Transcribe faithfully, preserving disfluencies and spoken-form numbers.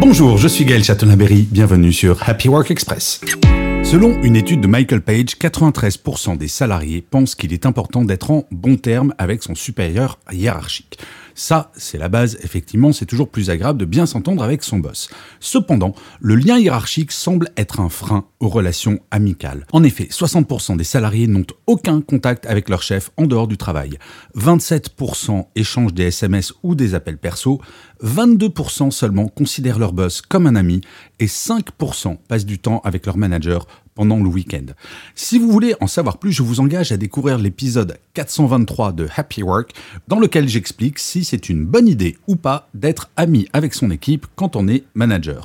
Bonjour, je suis Gaël Châtonabéry, bienvenue sur Happy Work Express. Selon une étude de Michael Page, quatre-vingt-treize pour cent des salariés pensent qu'il est important d'être en bon terme avec son supérieur hiérarchique. Ça, c'est la base, effectivement, c'est toujours plus agréable de bien s'entendre avec son boss. Cependant, le lien hiérarchique semble être un frein aux relations amicales. En effet, soixante pour cent des salariés n'ont aucun contact avec leur chef en dehors du travail. vingt-sept pour cent échangent des S M S ou des appels perso. vingt-deux pour cent seulement considèrent leur boss comme un ami et cinq pour cent passent du temps avec leur manager pendant le week-end. Si vous voulez en savoir plus, je vous engage à découvrir l'épisode quatre cent vingt-trois de Happy Work, dans lequel j'explique si c'est une bonne idée ou pas d'être ami avec son équipe quand on est manager.